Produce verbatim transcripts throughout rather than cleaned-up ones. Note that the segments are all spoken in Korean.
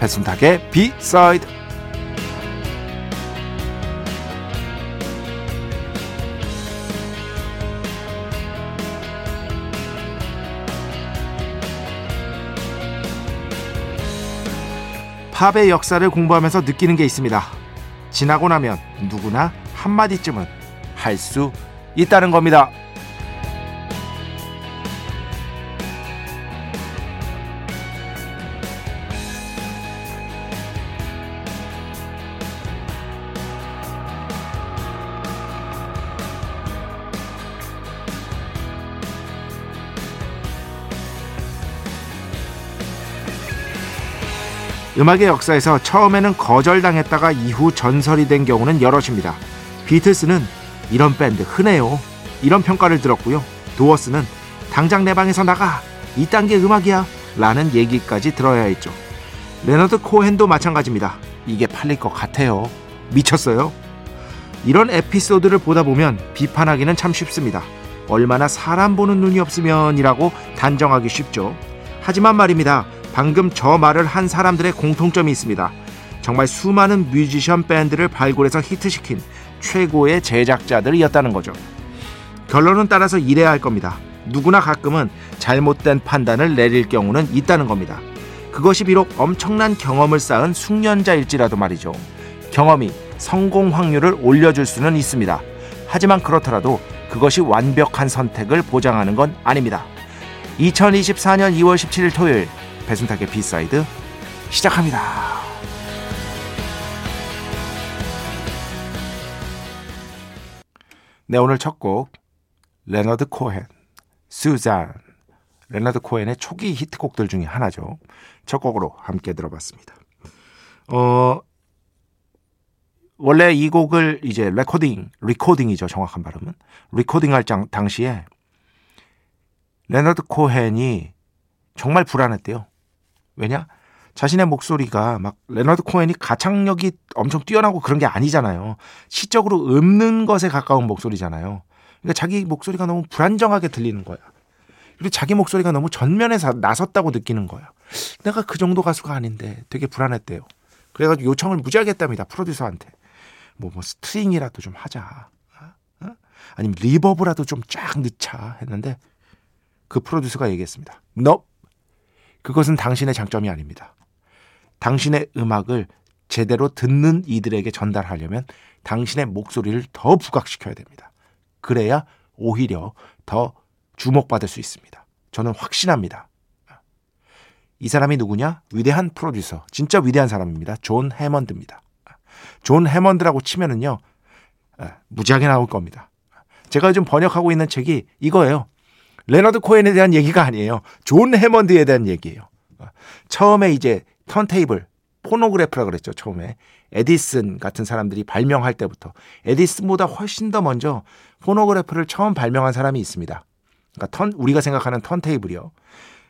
배순탁의 B side. 팝의 역사를 공부하면서 느끼는 게 있습니다. 지나고 나면 누구나 한마디쯤은 할 수 있다는 겁니다. 음악의 역사에서 처음에는 거절당했다가 이후 전설이 된 경우는 여럿입니다. 비틀스는 이런 밴드 흔해요, 이런 평가를 들었고요. 도어스는 당장 내 방에서 나가, 이딴 게 음악이야 라는 얘기까지 들어야 했죠. 레너드 코헨도 마찬가지입니다. 이게 팔릴 것 같아요. 미쳤어요. 이런 에피소드를 보다 보면 비판하기는 참 쉽습니다. 얼마나 사람 보는 눈이 없으면이라고 단정하기 쉽죠. 하지만 말입니다. 방금 저 말을 한 사람들의 공통점이 있습니다. 정말 수많은 뮤지션 밴드를 발굴해서 히트시킨 최고의 제작자들이었다는 거죠. 결론은 따라서 이래야 할 겁니다. 누구나 가끔은 잘못된 판단을 내릴 경우는 있다는 겁니다. 그것이 비록 엄청난 경험을 쌓은 숙련자일지라도 말이죠. 경험이 성공 확률을 올려줄 수는 있습니다. 하지만 그렇더라도 그것이 완벽한 선택을 보장하는 건 아닙니다. 이천이십사년 이월 십칠일 토요일, 배순탁의 비사이드 시작합니다. 네, 오늘 첫 곡 레너드 코헨, 수잔. 레너드 코헨의 초기 히트곡들 중에 하나죠. 첫 곡으로 함께 들어봤습니다. 어, 원래 이 곡을 이제 레코딩, 리코딩이죠, 정확한 발음은. 리코딩할 당시에 레너드 코헨이 정말 불안했대요. 왜냐? 자신의 목소리가 막 레너드 코헨이 가창력이 엄청 뛰어나고 그런 게 아니잖아요. 시적으로 읊는 것에 가까운 목소리잖아요. 그러니까 자기 목소리가 너무 불안정하게 들리는 거야. 그리고 자기 목소리가 너무 전면에 나섰다고 느끼는 거야. 내가 그 정도 가수가 아닌데 되게 불안했대요. 그래가지고 요청을 무지하게 했답니다. 프로듀서한테. 뭐, 뭐 스트링이라도 좀 하자. 어? 아니면 리버브라도 좀 쫙 넣자 했는데 그 프로듀서가 얘기했습니다. Nope. 그것은 당신의 장점이 아닙니다. 당신의 음악을 제대로 듣는 이들에게 전달하려면 당신의 목소리를 더 부각시켜야 됩니다. 그래야 오히려 더 주목받을 수 있습니다. 저는 확신합니다. 이 사람이 누구냐? 위대한 프로듀서, 진짜 위대한 사람입니다. 존 해먼드입니다. 존 해먼드라고 치면은요, 무지하게 나올 겁니다. 제가 요즘 번역하고 있는 책이 이거예요. 레너드 코헨에 대한 얘기가 아니에요. 존 해먼드에 대한 얘기예요. 처음에 이제 턴테이블, 포노그래프라 그랬죠. 처음에 에디슨 같은 사람들이 발명할 때부터 에디슨보다 훨씬 더 먼저 포노그래프를 처음 발명한 사람이 있습니다. 그러니까 턴, 우리가 생각하는 턴테이블이요.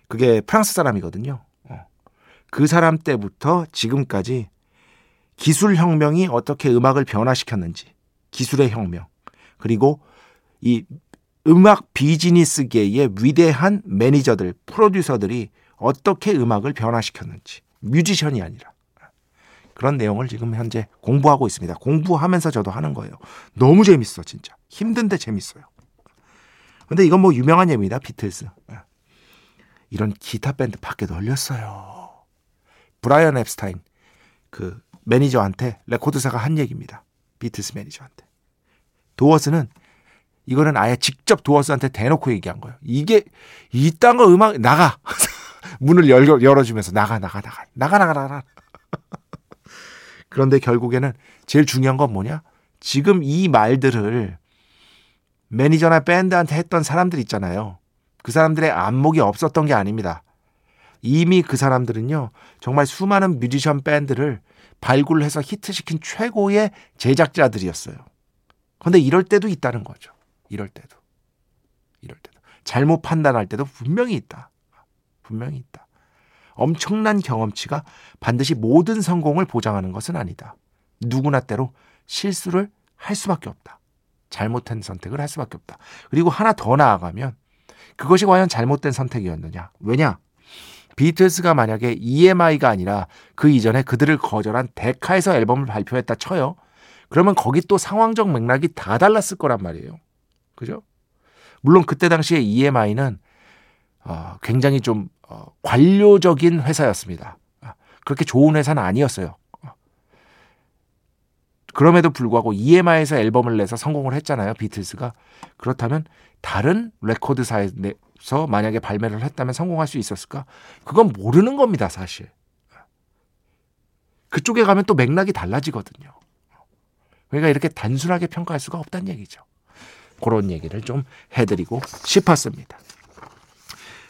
그게 프랑스 사람이거든요. 그 사람 때부터 지금까지 기술 혁명이 어떻게 음악을 변화시켰는지, 기술의 혁명, 그리고 이 음악 비즈니스계의 위대한 매니저들, 프로듀서들이 어떻게 음악을 변화시켰는지, 뮤지션이 아니라, 그런 내용을 지금 현재 공부하고 있습니다. 공부하면서 저도 하는 거예요. 너무 재밌어, 진짜. 힘든데 재밌어요. 근데 이건 뭐 유명한 예입니다. 비틀스. 이런 기타 밴드 밖에 널렸어요. 브라이언 앱스타인 그 매니저한테, 레코드사가 한 얘기입니다. 비틀스 매니저한테. 도어스는 이거는 아예 직접 도어스한테 대놓고 얘기한 거예요. 이게 이딴 거 음악 나가. 문을 열, 열어주면서 나가 나가 나가 나가 나가 나가 그런데 결국에는 제일 중요한 건 뭐냐? 지금 이 말들을 매니저나 밴드한테 했던 사람들 있잖아요. 그 사람들의 안목이 없었던 게 아닙니다. 이미 그 사람들은요, 정말 수많은 뮤지션 밴드를 발굴해서 히트시킨 최고의 제작자들이었어요. 그런데 이럴 때도 있다는 거죠. 이럴 때도. 이럴 때도. 잘못 판단할 때도 분명히 있다. 분명히 있다. 엄청난 경험치가 반드시 모든 성공을 보장하는 것은 아니다. 누구나 때로 실수를 할 수밖에 없다. 잘못된 선택을 할 수밖에 없다. 그리고 하나 더 나아가면 그것이 과연 잘못된 선택이었느냐. 왜냐? 비틀스가 만약에 이엠아이가 아니라 그 이전에 그들을 거절한 데카에서 앨범을 발표했다 쳐요. 그러면 거기 또 상황적 맥락이 다 달랐을 거란 말이에요. 그죠? 물론 그때 당시에 이엠아이는 어, 굉장히 좀 어, 관료적인 회사였습니다. 그렇게 좋은 회사는 아니었어요. 그럼에도 불구하고 이엠아이에서 앨범을 내서 성공을 했잖아요. 비틀스가. 그렇다면 다른 레코드사에서 만약에 발매를 했다면 성공할 수 있었을까? 그건 모르는 겁니다. 사실. 그쪽에 가면 또 맥락이 달라지거든요. 그러니까 이렇게 단순하게 평가할 수가 없다는 얘기죠. 그런 얘기를 좀 해드리고 싶었습니다.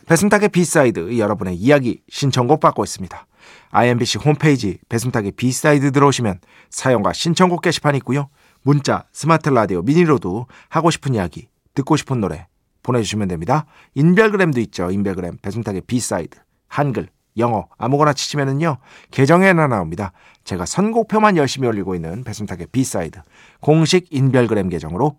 배순탁의 B side, 여러분의 이야기 신청곡 받고 있습니다. 아이엠비씨 홈페이지 배순탁의 B side 들어오시면 사연과 신청곡 게시판이 있고요. 문자, 스마트 라디오, 미니로도 하고 싶은 이야기, 듣고 싶은 노래 보내주시면 됩니다. 인별그램도 있죠. 인별그램 배순탁의 B side, 한글, 영어 아무거나 치시면은요, 계정에 하나 나옵니다. 제가 선곡표만 열심히 올리고 있는 배순탁의 B side 공식 인별그램 계정으로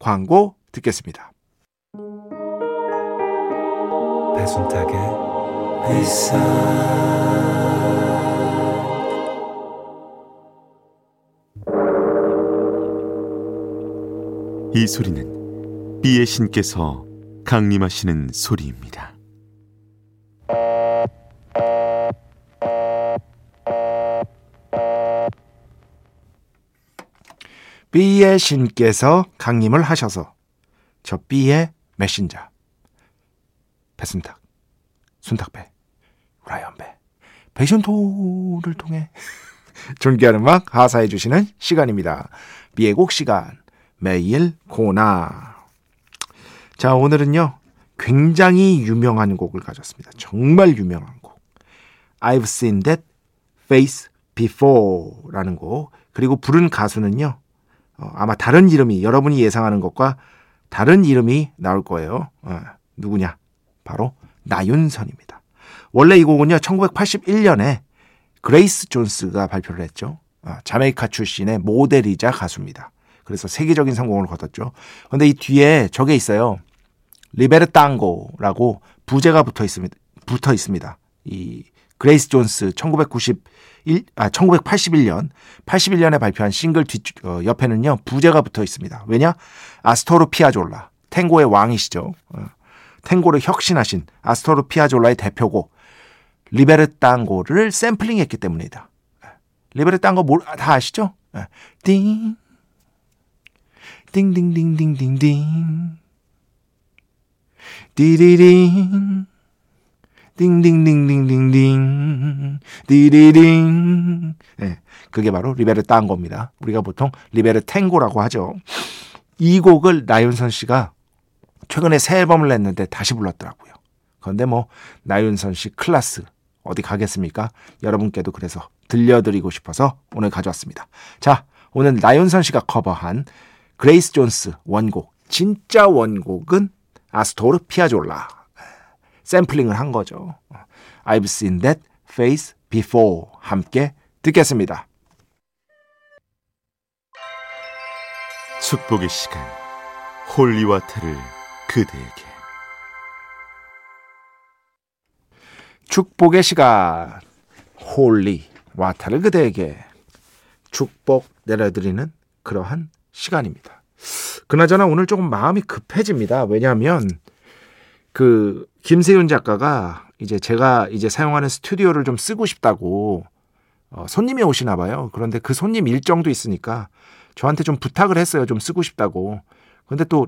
광고 듣겠습니다. 배순탁의 이 소리는 B의 신께서 강림하시는 소리입니다. B의 신께서 강림을 하셔서 저 B의 메신저 배순탁, 순탁배, 라이언배, 배션토를 통해 존귀한 음악 하사해 주시는 시간입니다. B의 곡 시간, 매일 코나. 자, 오늘은요, 굉장히 유명한 곡을 가졌습니다. 정말 유명한 곡, I've seen that face before라는 곡. 그리고 부른 가수는요, 어, 아마 다른 이름이, 여러분이 예상하는 것과 다른 이름이 나올 거예요. 어, 누구냐? 바로 나윤선입니다. 원래 이 곡은요, 천구백팔십일 년에 그레이스 존스가 발표를 했죠. 아, 자메이카 출신의 모델이자 가수입니다. 그래서 세계적인 성공을 거뒀죠. 그런데 이 뒤에 저게 있어요. 리베르탕고라고 부제가 붙어 있습니다. 붙어 있습니다. 이 그레이스 존스 천구백구십일, 아, 천구백팔십일 년, 팔십일 년에 발표한 싱글 뒤, 어, 옆에는요, 부제가 붙어 있습니다. 왜냐? 아스토르 피아졸라, 탱고의 왕이시죠. 어. 탱고를 혁신하신 아스토르 피아졸라의 대표곡 리베르탕고를 샘플링했기 때문이다. 리베르탕고 다 아시죠? 띵 띵띵띵띵띵띵 디리링 띵띵띵띵띵띵 디리링. 네, 그게 바로 리베르탕고입니다. 우리가 보통 리베르탱고라고 하죠. 이 곡을 나윤선 씨가 최근에 새 앨범을 냈는데 다시 불렀더라고요. 그런데 뭐 나윤선 씨 클라스 어디 가겠습니까? 여러분께도 그래서 들려드리고 싶어서 오늘 가져왔습니다. 자, 오늘 나윤선 씨가 커버한 그레이스 존스 원곡, 진짜 원곡은 아스토르 피아졸라 샘플링을 한 거죠. I've seen that face before. 함께 듣겠습니다. 축복의 시간, 홀리와타를 그대에게. 축복의 시간, 홀리 와타를 그대에게. 축복 내려드리는 그러한 시간입니다. 그나저나 오늘 조금 마음이 급해집니다. 왜냐하면 그 김세윤 작가가 이제 제가 이제 사용하는 스튜디오를 좀 쓰고 싶다고 어, 손님이 오시나 봐요. 그런데 그 손님 일정도 있으니까 저한테 좀 부탁을 했어요. 좀 쓰고 싶다고. 그런데 또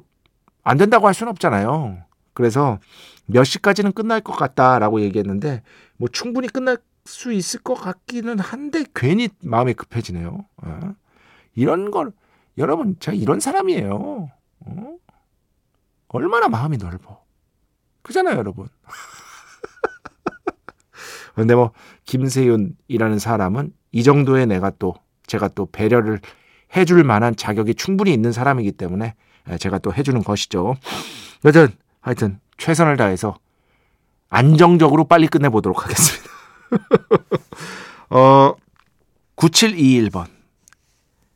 안 된다고 할 수는 없잖아요. 그래서 몇 시까지는 끝날 것 같다라고 얘기했는데 뭐 충분히 끝날 수 있을 것 같기는 한데 괜히 마음이 급해지네요. 어? 이런 걸 여러분 제가 이런 사람이에요. 어? 얼마나 마음이 넓어. 그잖아요 여러분. 그런데 뭐 김세윤이라는 사람은 이 정도의 내가 또 제가 또 배려를 해줄 만한 자격이 충분히 있는 사람이기 때문에 제가 또 해주는 것이죠. 여튼 하여튼 최선을 다해서 안정적으로 빨리 끝내보도록 하겠습니다. 어, 구칠이일 번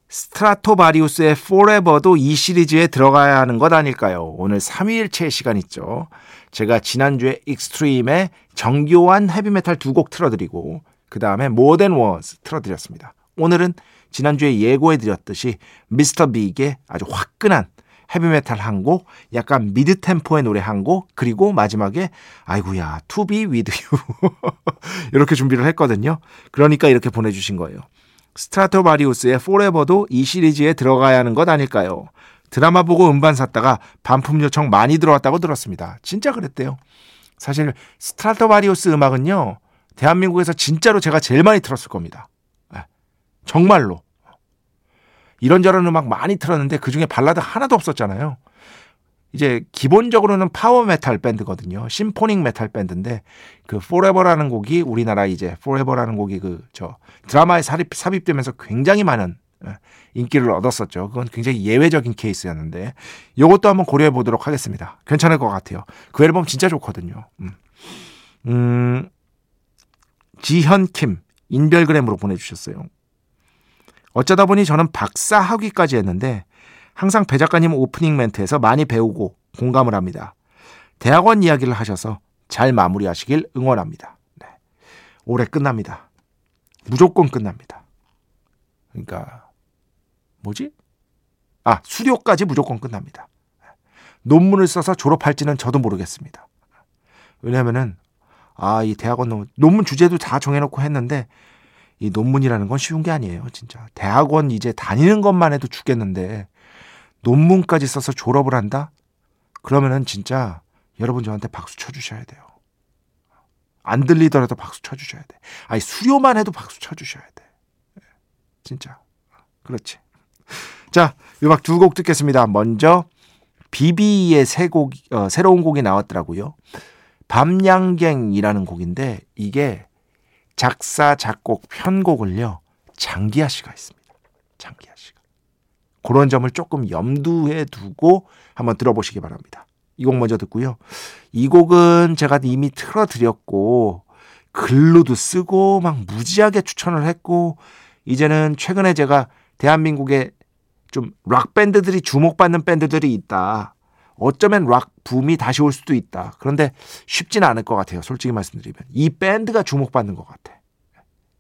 스트라토바리우스의 포레버도 이 시리즈에 들어가야 하는 것 아닐까요? 오늘 삼 일체 시간 있죠. 제가 지난주에 익스트림의 정교한 헤비메탈 두 곡 틀어드리고 그 다음에 모던 워즈 틀어드렸습니다. 오늘은 지난주에 예고해드렸듯이 미스터 빅의 아주 화끈한 헤비메탈 한 곡, 약간 미드템포의 노래 한 곡, 그리고 마지막에 아이고야 To be with you 이렇게 준비를 했거든요. 그러니까 이렇게 보내주신 거예요. 스트라토바리우스의 포레버도 이 시리즈에 들어가야 하는 것 아닐까요? 드라마 보고 음반 샀다가 반품 요청 많이 들어왔다고 들었습니다. 진짜 그랬대요. 사실 스트라토바리우스 음악은요, 대한민국에서 진짜로 제가 제일 많이 들었을 겁니다. 정말로. 이런저런 음악 많이 틀었는데 그중에 발라드 하나도 없었잖아요. 이제 기본적으로는 파워 메탈 밴드거든요. 심포닉 메탈 밴드인데 그 포레버라는 곡이 우리나라 이제 포레버라는 곡이 그 저 드라마에 삽입, 삽입되면서 굉장히 많은 인기를 얻었었죠. 그건 굉장히 예외적인 케이스였는데 이것도 한번 고려해 보도록 하겠습니다. 괜찮을 것 같아요. 그 앨범 진짜 좋거든요. 음, 음 지현킴 인별그램으로 보내주셨어요. 어쩌다 보니 저는 박사 학위까지 했는데 항상 배 작가님 오프닝 멘트에서 많이 배우고 공감을 합니다. 대학원 이야기를 하셔서 잘 마무리하시길 응원합니다. 네. 올해 끝납니다. 무조건 끝납니다. 그러니까 뭐지? 아, 수료까지 무조건 끝납니다. 논문을 써서 졸업할지는 저도 모르겠습니다. 왜냐면은 아, 이 대학원 논문, 논문 주제도 다 정해놓고 했는데 이 논문이라는 건 쉬운 게 아니에요. 진짜 대학원 이제 다니는 것만 해도 죽겠는데 논문까지 써서 졸업을 한다? 그러면은 진짜 여러분 저한테 박수 쳐주셔야 돼요. 안 들리더라도 박수 쳐주셔야 돼. 아니 수료만 해도 박수 쳐주셔야 돼. 진짜 그렇지. 자, 음악 두 곡 듣겠습니다. 먼저 비비의 새 곡, 어, 새로운 곡이 나왔더라고요. 밤양갱이라는 곡인데 이게 작사, 작곡, 편곡을요. 장기하 씨가 있습니다. 장기하 씨가. 그런 점을 조금 염두에 두고 한번 들어보시기 바랍니다. 이 곡 먼저 듣고요. 이 곡은 제가 이미 틀어드렸고 글로도 쓰고 막 무지하게 추천을 했고 이제는 최근에 제가 대한민국에 좀 락밴드들이 주목받는 밴드들이 있다. 어쩌면 락 붐이 다시 올 수도 있다. 그런데 쉽지는 않을 것 같아요. 솔직히 말씀드리면. 이 밴드가 주목받는 것 같아.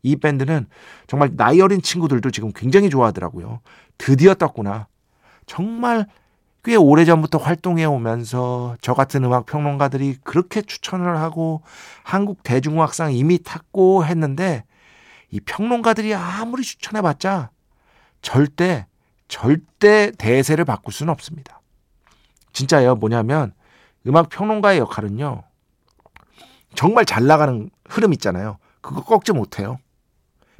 이 밴드는 정말 나이 어린 친구들도 지금 굉장히 좋아하더라고요. 드디어 떴구나. 정말 꽤 오래전부터 활동해 오면서 저 같은 음악 평론가들이 그렇게 추천을 하고 한국 대중음악상 이미 탔고 했는데 이 평론가들이 아무리 추천해봤자 절대 절대 대세를 바꿀 수는 없습니다. 진짜예요. 뭐냐면 음악 평론가의 역할은요. 정말 잘 나가는 흐름 있잖아요. 그거 꺾지 못해요.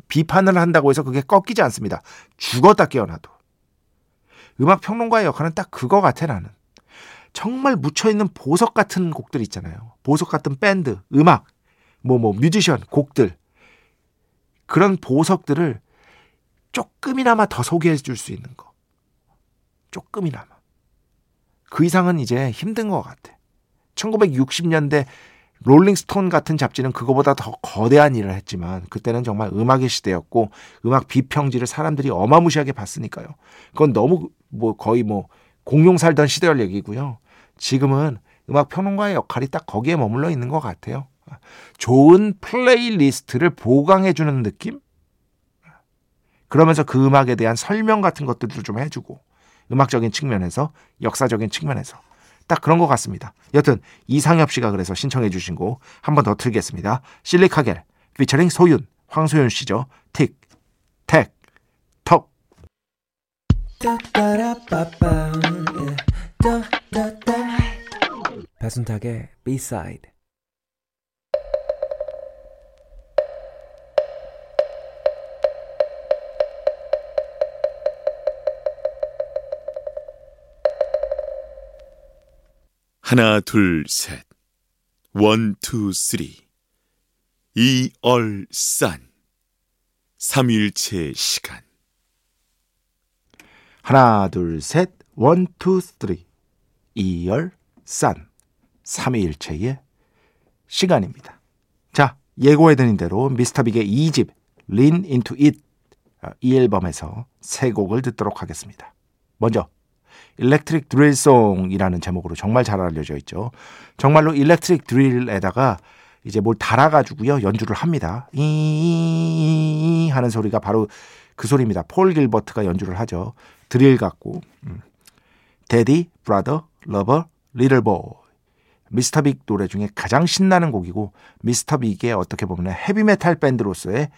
비판을 한다고 해서 그게 꺾이지 않습니다. 죽었다 깨어나도. 음악 평론가의 역할은 딱 그거 같아 나는. 정말 묻혀있는 보석 같은 곡들 있잖아요. 보석 같은 밴드, 음악, 뭐, 뭐 뮤지션, 곡들. 그런 보석들을 조금이나마 더 소개해 줄 수 있는 거. 조금이나마. 그 이상은 이제 힘든 것 같아. 천구백육십 년대 롤링스톤 같은 잡지는 그거보다 더 거대한 일을 했지만 그때는 정말 음악의 시대였고 음악 비평지를 사람들이 어마무시하게 봤으니까요. 그건 너무 뭐 거의 뭐 공룡 살던 시대열 얘기고요. 지금은 음악 평론가의 역할이 딱 거기에 머물러 있는 것 같아요. 좋은 플레이리스트를 보강해주는 느낌? 그러면서 그 음악에 대한 설명 같은 것들도 좀 해주고 음악적인 측면에서 역사적인 측면에서 딱 그런 것 같습니다. 여튼 이상엽 씨가 그래서 신청해 주신 곡 한 번 더 틀겠습니다. 실리카겔 피처링 소윤, 황소윤 씨죠. 틱, 택, 톡. 배순탁의 B side. 하나 둘 셋 원 투 쓰리 이얼산 삼일체 시간. 하나 둘 셋 원 투 쓰리 이얼산 삼일체의 시간입니다. 자, 예고해드린 대로 미스터빅의 이 집 Lean into It 이 앨범에서 세 곡을 듣도록 하겠습니다. 먼저 일렉트릭 드릴 송이라는 제목으로 정말 잘 알려져 있죠. 정말로 일렉트릭 드릴에다가 이제 뭘 달아가지고요 연주를 합니다. 이 하는 소리가 바로 그 소리입니다. 폴 길버트가 연주를 하죠. 드릴 갖고 데디, 브라더, 러버, 리틀 보이. 미스터 빅 노래 중에 가장 신나는 곡이고 미스터 빅의 어떻게 보면 헤비메탈 밴드로서의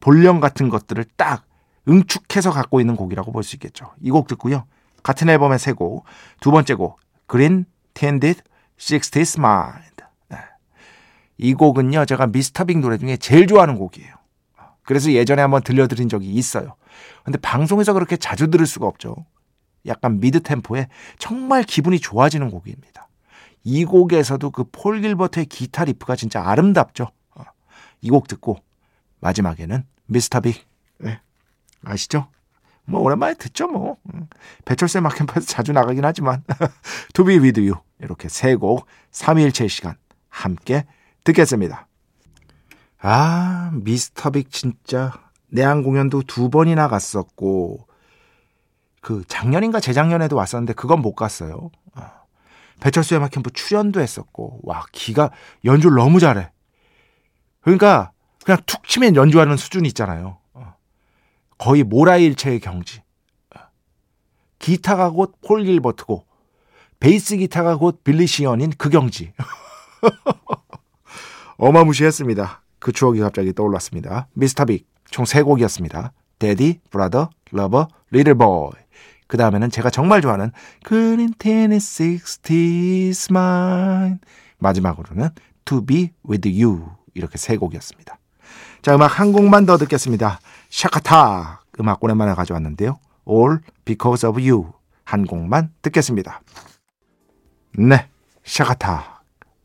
본령 같은 것들을 딱 응축해서 갖고 있는 곡이라고 볼 수 있겠죠. 이 곡 듣고요. 같은 앨범의 세 곡, 두 번째 곡 Green Tinted 식스티스 Mind. 이 곡은요. 제가 미스터 빅 노래 중에 제일 좋아하는 곡이에요. 그래서 예전에 한번 들려드린 적이 있어요. 근데 방송에서 그렇게 자주 들을 수가 없죠. 약간 미드 템포에 정말 기분이 좋아지는 곡입니다. 이 곡에서도 그 폴 길버트의 기타 리프가 진짜 아름답죠. 이 곡 듣고 마지막에는 미스터 빅. 네. 아시죠? 뭐 오랜만에 듣죠 뭐. 배철수의 막힌판에서 자주 나가긴 하지만 To be with you 이렇게 세 곡 삼일체의 시간 함께 듣겠습니다. 아, 미스터빅 진짜 내한 공연도 두 번이나 갔었고 그 작년인가 재작년에도 왔었는데 그건 못 갔어요. 배철수의 막힌판 출연도 했었고 와 기가 연주를 너무 잘해. 그러니까 그냥 툭 치면 연주하는 수준이 있잖아요. 거의 모라일체의 경지. 기타가 곧 폴 길버트고 베이스 기타가 곧 빌리 시언인 그 경지. 어마무시했습니다. 그 추억이 갑자기 떠올랐습니다. 미스터 빅 총 세 곡이었습니다. 데디, 브라더, 러버, 리틀 보이. 그 다음에는 제가 정말 좋아하는 그린 테니스 식스티스 마인. 마지막으로는 To be with you. 이렇게 세 곡이었습니다. 자, 음악 한 곡만 더 듣겠습니다. 샤카타 음악 오랜만에 가져왔는데요. All because of you 한 곡만 듣겠습니다. 네, 샤카타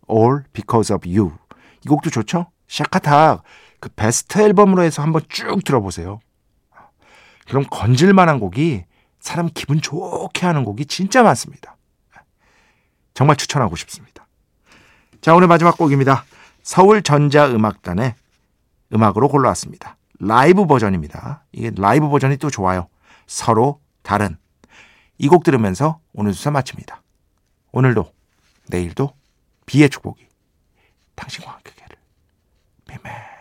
All because of you 이 곡도 좋죠? 샤카타 그 베스트 앨범으로 해서 한번 쭉 들어보세요. 그럼 건질만한 곡이 사람 기분 좋게 하는 곡이 진짜 많습니다. 정말 추천하고 싶습니다. 자, 오늘 마지막 곡입니다. 서울전자음악단의 음악으로 골라왔습니다. 라이브 버전입니다. 이게 라이브 버전이 또 좋아요. 서로 다른. 이 곡 들으면서 오늘 수사 마칩니다. 오늘도 내일도 비의 축복이 당신과 함께를. 비밀.